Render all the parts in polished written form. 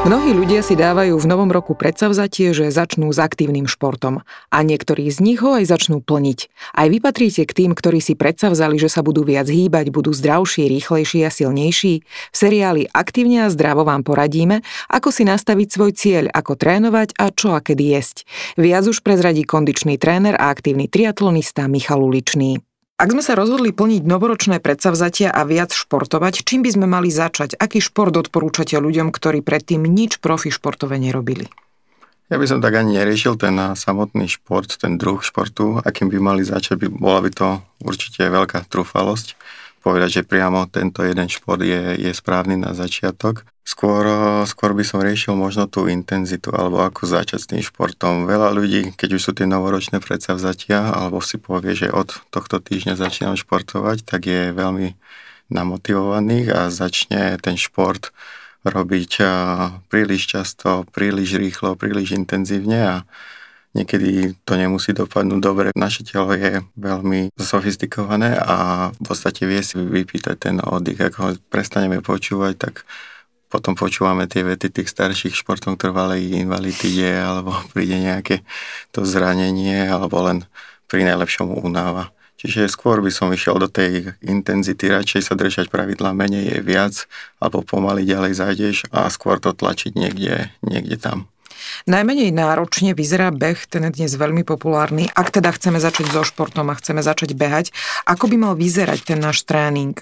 Mnohí ľudia si dávajú v novom roku predsavzatie, že začnú s aktívnym športom. A niektorí z nich ho aj začnú plniť. Aj vy patríte k tým, ktorí si predsavzali, že sa budú viac hýbať, budú zdravší, rýchlejší a silnejší. V seriáli Aktívne a zdravo vám poradíme, ako si nastaviť svoj cieľ, ako trénovať a čo a kedy jesť. Viac už prezradí kondičný tréner a aktívny triatlonista Michal Uličný. Ak sme sa rozhodli plniť novoročné predsavzatia a viac športovať, čím by sme mali začať? Aký šport odporúčate ľuďom, ktorí predtým nič profi športové nerobili? Ja by som tak ani neriešil ten samotný šport, ten druh športu, akým by mali začať. Bola by to určite veľká trúfalosť povedať, že priamo tento jeden šport je správny na začiatok. Skôr by som riešil možno tú intenzitu alebo ako začať s tým športom. Veľa ľudí, keď už sú tie novoročné predsavzatia alebo si povie, že od tohto týždňa začínam športovať, tak je veľmi namotivovaných a začne ten šport robiť príliš často, príliš rýchlo, príliš intenzívne a niekedy to nemusí dopadnúť dobre. Naše telo je veľmi sofistikované a v podstate vie si vypýtať ten oddych. Ak ho prestaneme počúvať, tak potom počúvame tie vety tých starších športov, trvalej invalidite, alebo príde nejaké to zranenie, alebo len pri najlepšom únava. Čiže skôr by som išiel do tej intenzity, radšej sa držať pravidla, menej je viac, alebo pomaly ďalej zájdeš a skôr to tlačiť niekde tam. Najmenej náročne vyzerá beh, ten je dnes veľmi populárny. Ak teda chceme začať so športom a chceme začať behať, ako by mal vyzerať ten náš tréning?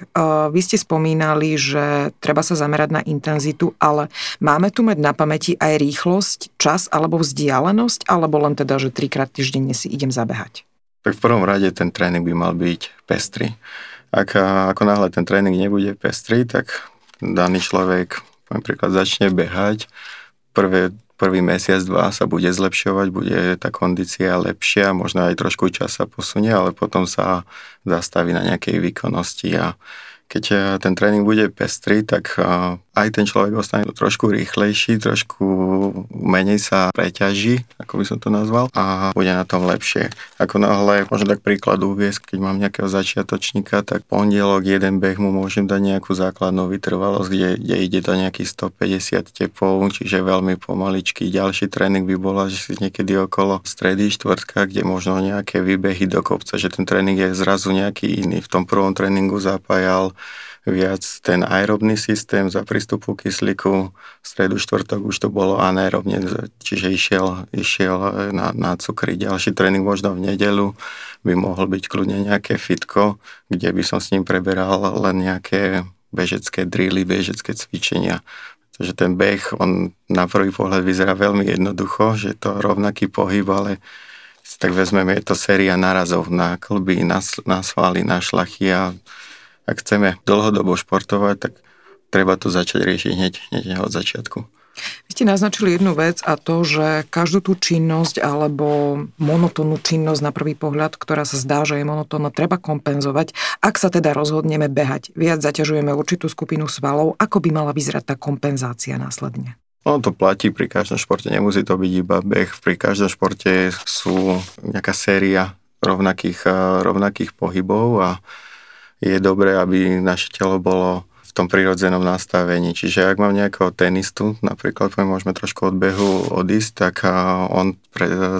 Vy ste spomínali, že treba sa zamerať na intenzitu, ale máme tu mať na pamäti aj rýchlosť, čas alebo vzdialenosť, alebo len teda, že 3-krát týždenne si idem zabehať? Tak v prvom rade ten tréning by mal byť pestrý. Ako náhle ten tréning nebude pestrý, tak daný človek napríklad začne behať, Prvý mesiac, dva sa bude zlepšovať, bude tá kondícia lepšia, možno aj trošku čas sa posunie, ale potom sa zastaví na nejakej výkonnosti a keď ten tréning bude pestrý, tak aj ten človek ostane trošku rýchlejší, trošku menej sa preťaží, ako by som to nazval, a bude na tom lepšie. Ako náhle, možno tak príklad uviesť, keď mám nejakého začiatočníka, tak pondelok jeden beh mu môžem dať nejakú základnú vytrvalosť, kde ide do nejakých 150 tepov, čiže veľmi pomaličky. Ďalší tréning by bola, že si niekedy okolo stredy, štvrtka, kde možno nejaké výbehy do kopca, že ten tréning je zrazu nejaký iný. V tom prvom tréningu zapájal viac ten aerobný systém za prístupu kyslíku, v stredu štvrtok už to bolo anaerobne, čiže išiel na cukry. Ďalší tréning možno v nedeľu by mohol byť kľudne nejaké fitko, kde by som s ním preberal len nejaké bežecké drily, bežecké cvičenia. Pretože ten beh, on na prvý pohľad vyzerá veľmi jednoducho, že je to rovnaký pohyb, ale tak vezmeme, je to séria narazov na klby, na svaly, na šlachy a ak chceme dlhodobo športovať, tak treba to začať riešiť hneď od začiatku. Vy ste naznačili jednu vec a to, že každú tú činnosť alebo monotónnu činnosť na prvý pohľad, ktorá sa zdá, že je monotónna, treba kompenzovať. Ak sa teda rozhodneme behať, viac zaťažujeme určitú skupinu svalov, ako by mala vyzerať tá kompenzácia následne? Ono to platí pri každom športe, nemusí to byť iba beh. Pri každom športe sú nejaká séria rovnakých pohybov a je dobré, aby naše telo bolo v tom prirodzenom nastavení. Čiže ak mám nejakého tenistu, napríklad môžeme trošku od behu odísť, tak on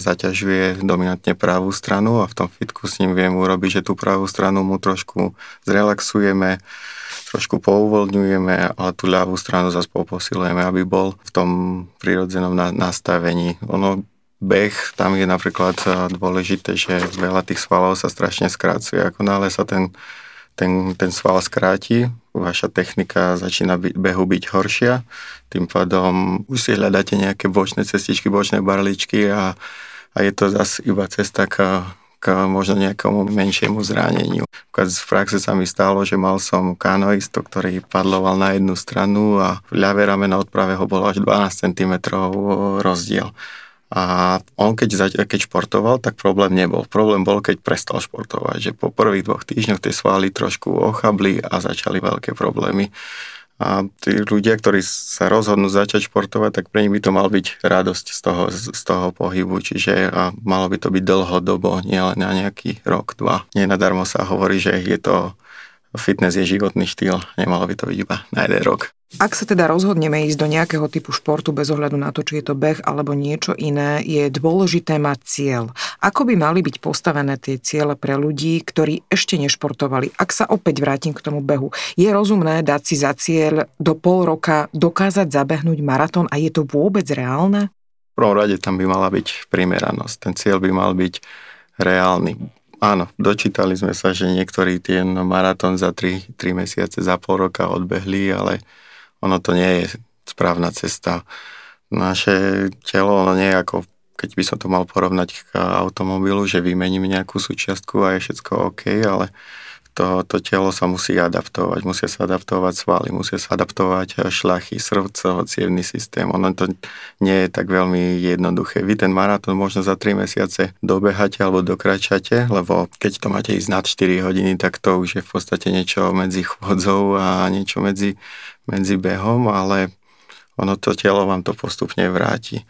zaťažuje dominantne pravú stranu a v tom fitku s ním viem urobiť, že tú pravú stranu mu trošku zrelaxujeme, trošku pouvoľňujeme, ale tú ľavú stranu zase posilujeme, aby bol v tom prirodzenom nastavení. Beh, tam je napríklad dôležité, že veľa tých svalov sa strašne skracuje. Ako náhle sa ten sval skráti, vaša technika začína behu byť horšia, tým pádom už si hľadáte nejaké bočné cestičky, bočné barličky a je to zase iba cesta k možno nejakomu menšiemu zraneniu. V praxe sa mi stalo, že mal som kanoistu, ktorý padloval na jednu stranu a ľavé rameno od pravého bolo až 12 cm rozdiel. A on keď športoval, tak problém nebol. Problém bol, keď prestal športovať, že po prvých 2 týždňoch tie svaly trošku ochabli a začali veľké problémy. A tí ľudia, ktorí sa rozhodnú začať športovať, tak pre nich by to mal byť radosť z toho pohybu, čiže malo by to byť dlhodobo, nielen na nejaký rok, dva. Nenadarmo sa hovorí, že fitness je životný štýl, nemalo by to byť iba na jeden rok. Ak sa teda rozhodneme ísť do nejakého typu športu bez ohľadu na to, či je to beh alebo niečo iné, je dôležité mať cieľ. Ako by mali byť postavené tie ciele pre ľudí, ktorí ešte nešportovali? Ak sa opäť vrátim k tomu behu, je rozumné dať si za cieľ do pol roka dokázať zabehnúť maratón a je to vôbec reálne? V prvom rade tam by mala byť primeranosť. Ten cieľ by mal byť reálny. Áno, dočítali sme sa, že niektorí ten maratón za 3 mesiace, za pol roka odbehli, ale ono to nie je správna cesta. Naše telo, ono nie je ako, keď by som to mal porovnať k automobilu, že vymením nejakú súčiastku a je všetko OK, ale to telo sa musí adaptovať. Musia sa adaptovať svaly, musia sa adaptovať šľachy, srdcovo cievny systém. Ono to nie je tak veľmi jednoduché. Vy ten maratón možno za 3 mesiace dobeháte alebo dokračate, lebo keď to máte ísť nad 4 hodiny, tak to už je v podstate niečo medzi chôdzou a niečo medzi behom, ale ono to telo vám to postupne vráti.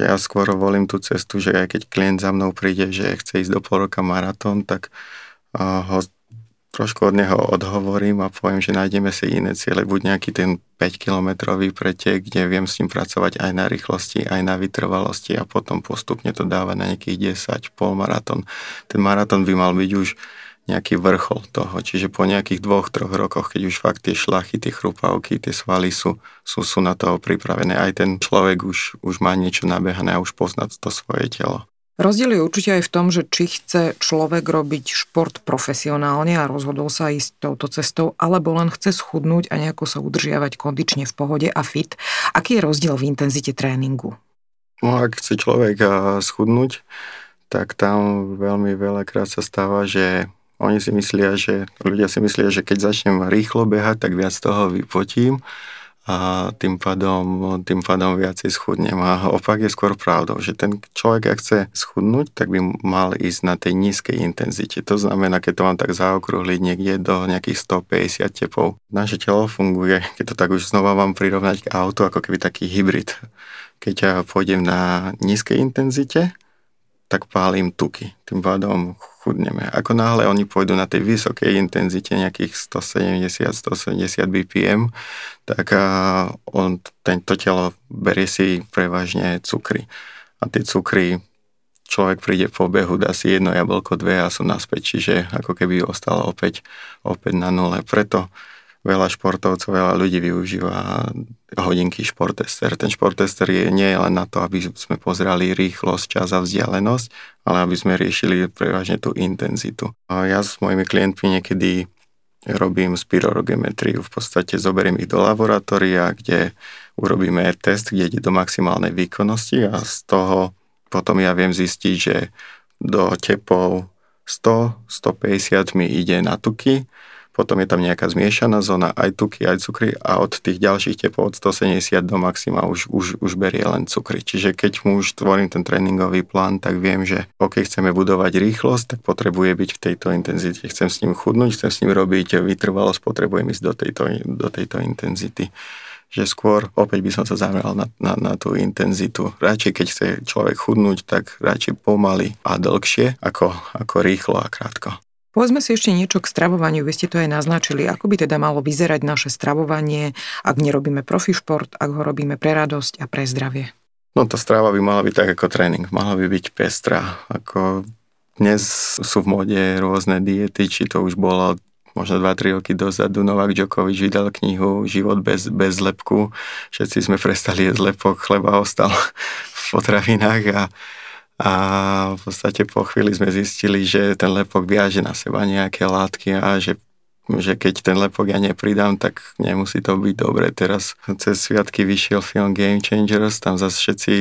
Že ja skôr volím tú cestu, že aj keď klient za mnou príde, že chce ísť do pol roka maratón, tak ho trošku od neho odhovorím a poviem, že nájdeme si iné ciele, buď nejaký ten 5-kilometrový pretek, kde viem s ním pracovať aj na rýchlosti, aj na vytrvalosti a potom postupne to dáva na nejakých 10, polmaratón. Ten maratón by mal byť už nejaký vrchol toho. Čiže po nejakých 2-3 rokoch, keď už fakt tie šlachy, tie chrupavky, tie svaly sú na toho pripravené. Aj ten človek už má niečo nabehané a už pozná to svoje telo. Rozdiel je určite aj v tom, že či chce človek robiť šport profesionálne a rozhodol sa ísť touto cestou, alebo len chce schudnúť a nejako sa udržiavať kondične v pohode a fit. Aký je rozdiel v intenzite tréningu? No, ak chce človek schudnúť, tak tam veľmi veľakrát sa stáva, že ľudia si myslia, že keď začnem rýchlo behať, tak viac toho vypotím a tým pádom viacej schudnem. A opak je skôr pravdou, že ten človek, ak chce schudnúť, tak by mal ísť na tej nízkej intenzite. To znamená, keď to mám tak zaokrúhliť niekde do nejakých 150 tepov. Naše telo funguje, keď to tak už znova mám prirovnať k autu, ako keby taký hybrid. Keď ja pôjdem na nízkej intenzite, tak pálim tuky. Tým pádom chudneme. Ako náhle oni pôjdu na tej vysokej intenzite nejakých 170-180 BPM, tak tento telo berie si prevažne cukry. A tie cukry človek príde po behu, dá si 1 jablko, 2 a sú naspäť. Čiže ako keby ostalo opäť na nule. Preto veľa športovcov, veľa ľudí využíva hodinky športtester. Ten športtester nie je len na to, aby sme pozerali rýchlosť, čas a vzdialenosť, ale aby sme riešili prevažne tú intenzitu. A ja s mojimi klientmi niekedy robím spirogeometriu. V podstate zoberiem ich do laboratória, kde urobíme test, kde ide do maximálnej výkonnosti a z toho potom ja viem zistiť, že do tepov 100-150 mi ide na tuky. Potom je tam nejaká zmiešaná zóna, aj tuky, aj cukry a od tých ďalších tepov od 170 do maxima už berie len cukry. Čiže keď mu už tvorím ten tréningový plán, tak viem, že keď chceme budovať rýchlosť, tak potrebuje byť v tejto intenzite. Chcem s ním chudnúť, chcem s ním robiť vytrvalosť, potrebujem ísť do tejto intenzity. Že skôr opäť by som sa zameral na tú intenzitu. Radšej, keď chce človek chudnúť, tak radšej pomaly a dlhšie, ako rýchlo a krátko. Povedzme si ešte niečo k stravovaniu, vy ste to aj naznačili. Ako by teda malo vyzerať naše stravovanie, ak nerobíme profi šport, ak ho robíme pre radosť a pre zdravie? No tá strava by mala byť tak ako tréning, mala by byť pestrá. Ako dnes sú v móde rôzne diety, či to už bolo možno 2-3 roky dozadu. Novak Djokovic vydal knihu Život bez lepku. Všetci sme prestali jesť lepok, chleba ostal v potravinách a v podstate po chvíli sme zistili, že ten lepok viaže na seba nejaké látky a že keď ten lepok ja nepridám, tak nemusí to byť dobre. Teraz cez sviatky vyšiel film Game Changers, tam zase všetci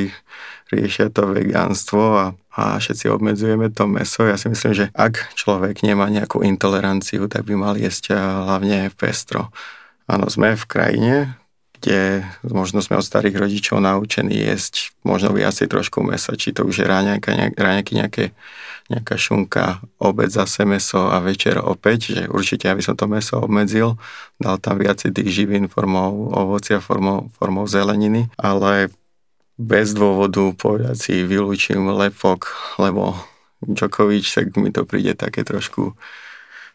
riešia to vegánstvo a všetci obmedzujeme to mäso. Ja si myslím, že ak človek nemá nejakú intoleranciu, tak by mal jesť hlavne pestro. Áno, sme v krajine, kde možno sme od starých rodičov naučení jesť možno viacej trošku mäsa, či to už je ráňaky, nejaká šunka, obed zase mäso a večer opäť, že určite aby som to mäso obmedzil, dal tam viacej tých živín formou ovocia, formou zeleniny, ale bez dôvodu povedať si vylúčim lepok, lebo Djokovic, tak mi to príde také trošku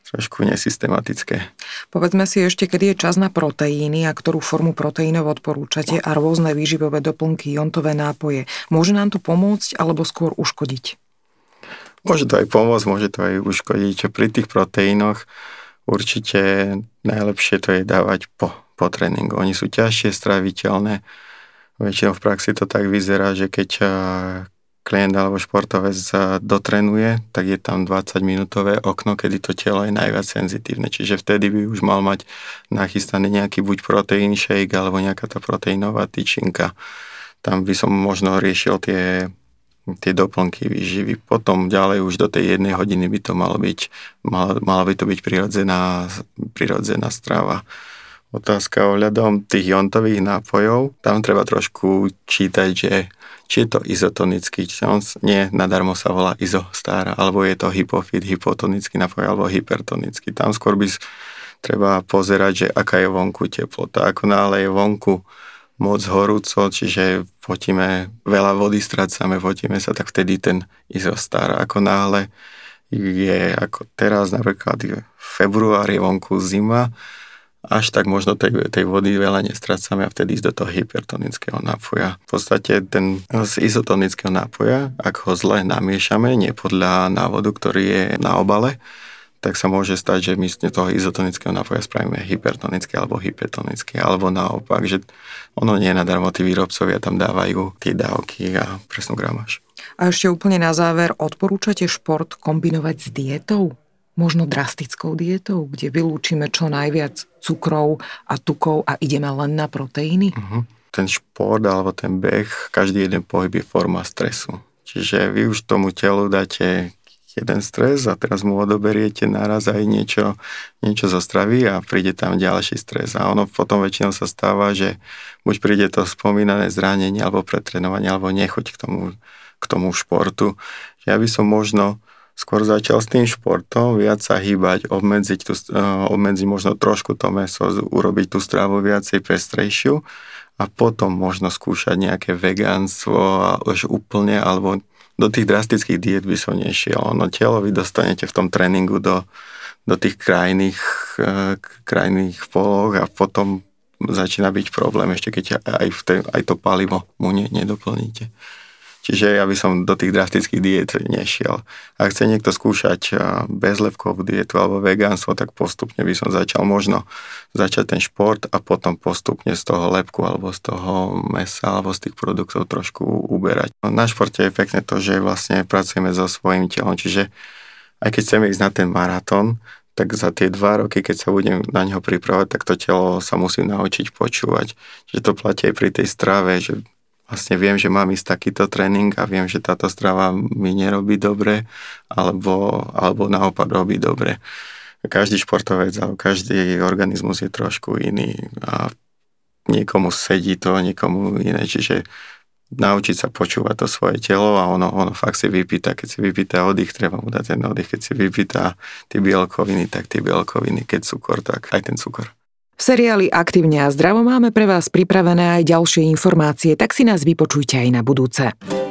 trošku nesystematické. Povedzme si ešte, kedy je čas na proteíny a ktorú formu proteínov odporúčate a rôzne výživové doplnky, jontové nápoje. Môže nám to pomôcť alebo skôr uškodiť? Môže to aj pomôcť, môže to aj uškodiť. Pri tých proteínoch určite najlepšie to je dávať po tréningu. Oni sú ťažšie stráviteľné. Väčšinou v praxi to tak vyzerá, že keď klient alebo športovec dotrenuje, tak je tam 20-minútové okno, kedy to telo je najviac senzitívne. Čiže vtedy by už mal mať nachystaný nejaký buď protein shake, alebo nejaká tá proteínová tyčinka. Tam by som možno riešil tie doplnky výživy. Potom ďalej už do tej jednej hodiny by to malo byť, mala by to byť prirodzená strava. Otázka ohľadom tých jontových nápojov. Tam treba trošku čítať, že či je to izotonický, či nie, nadarmo sa volá izostára, alebo je to hypofit, hypotonický nápoj, alebo hypertonický. Tam skôr by treba pozerať, že aká je vonku teplota. Ako náhle je vonku moc horúco, čiže potíme veľa vody, strácame, potíme sa, tak vtedy ten izostára. Ako náhle je, ako teraz napríklad február, je vonku zima, až tak možno tej vody veľa nestrácame a vtedy ísť do toho hypertonického nápoja. V podstate ten z izotonického nápoja, ak ho zle namiešame, nie podľa návodu, ktorý je na obale, tak sa môže stať, že my z toho izotonického nápoja spravíme hypertonické alebo hypertonické, alebo naopak, že ono nie je nadarmo, tí výrobcovia tam dávajú tie dávky a presnú gramáž. A ešte úplne na záver, odporúčate šport kombinovať s dietou? Možno drastickou dietou, kde vylúčime čo najviac cukrov a tukov a ideme len na proteíny? Ten šport alebo ten beh, každý jeden pohyb je forma stresu. Čiže vy už tomu telu dáte jeden stres a teraz mu odoberiete naraz aj niečo zo stravy a príde tam ďalší stres. A ono potom väčšinou sa stáva, že buď príde to spomínané zranenie alebo pretrénovanie, alebo nechuť k tomu športu. Ja by som možno skôr začal s tým športom, viac sa hýbať, obmedziť možno trošku to mäso, urobiť tú stravu viacej pestrejšiu a potom možno skúšať nejaké vegánstvo a už úplne, alebo do tých drastických diet by som nešiel. No telo vy dostanete v tom tréningu do tých krajných poloh a potom začína byť problém, ešte keď aj to palivo mu nedoplníte. Čiže ja by som do tých drastických diet nešiel. Ak chce niekto skúšať bezlepkovú dietu alebo vegánstvo, tak postupne by som začal ten šport a potom postupne z toho lepku alebo z toho mesa alebo z tých produktov trošku uberať. Na športe je pekné to, že vlastne pracujeme so svojím telom, čiže aj keď chceme ísť na ten maratón, tak za tie 2 roky, keď sa budem na neho pripravať, tak to telo sa musí naučiť počúvať. Čiže to platí aj pri tej strave, že vlastne viem, že mám ísť takýto tréning a viem, že táto strava mi nerobí dobre alebo naopak robí dobre. Každý športovec alebo každý organizmus je trošku iný a niekomu sedí to, niekomu iné. Čiže naučiť sa počúvať to svoje telo a ono fakt si vypýta. Keď si vypýta oddych, treba mu dať ten oddych. Keď si vypýta tie bielkoviny, tak tie bielkoviny. Keď cukor, tak aj ten cukor. V seriáli Aktívne a zdravo máme pre vás pripravené aj ďalšie informácie, tak si nás vypočujte aj na budúce.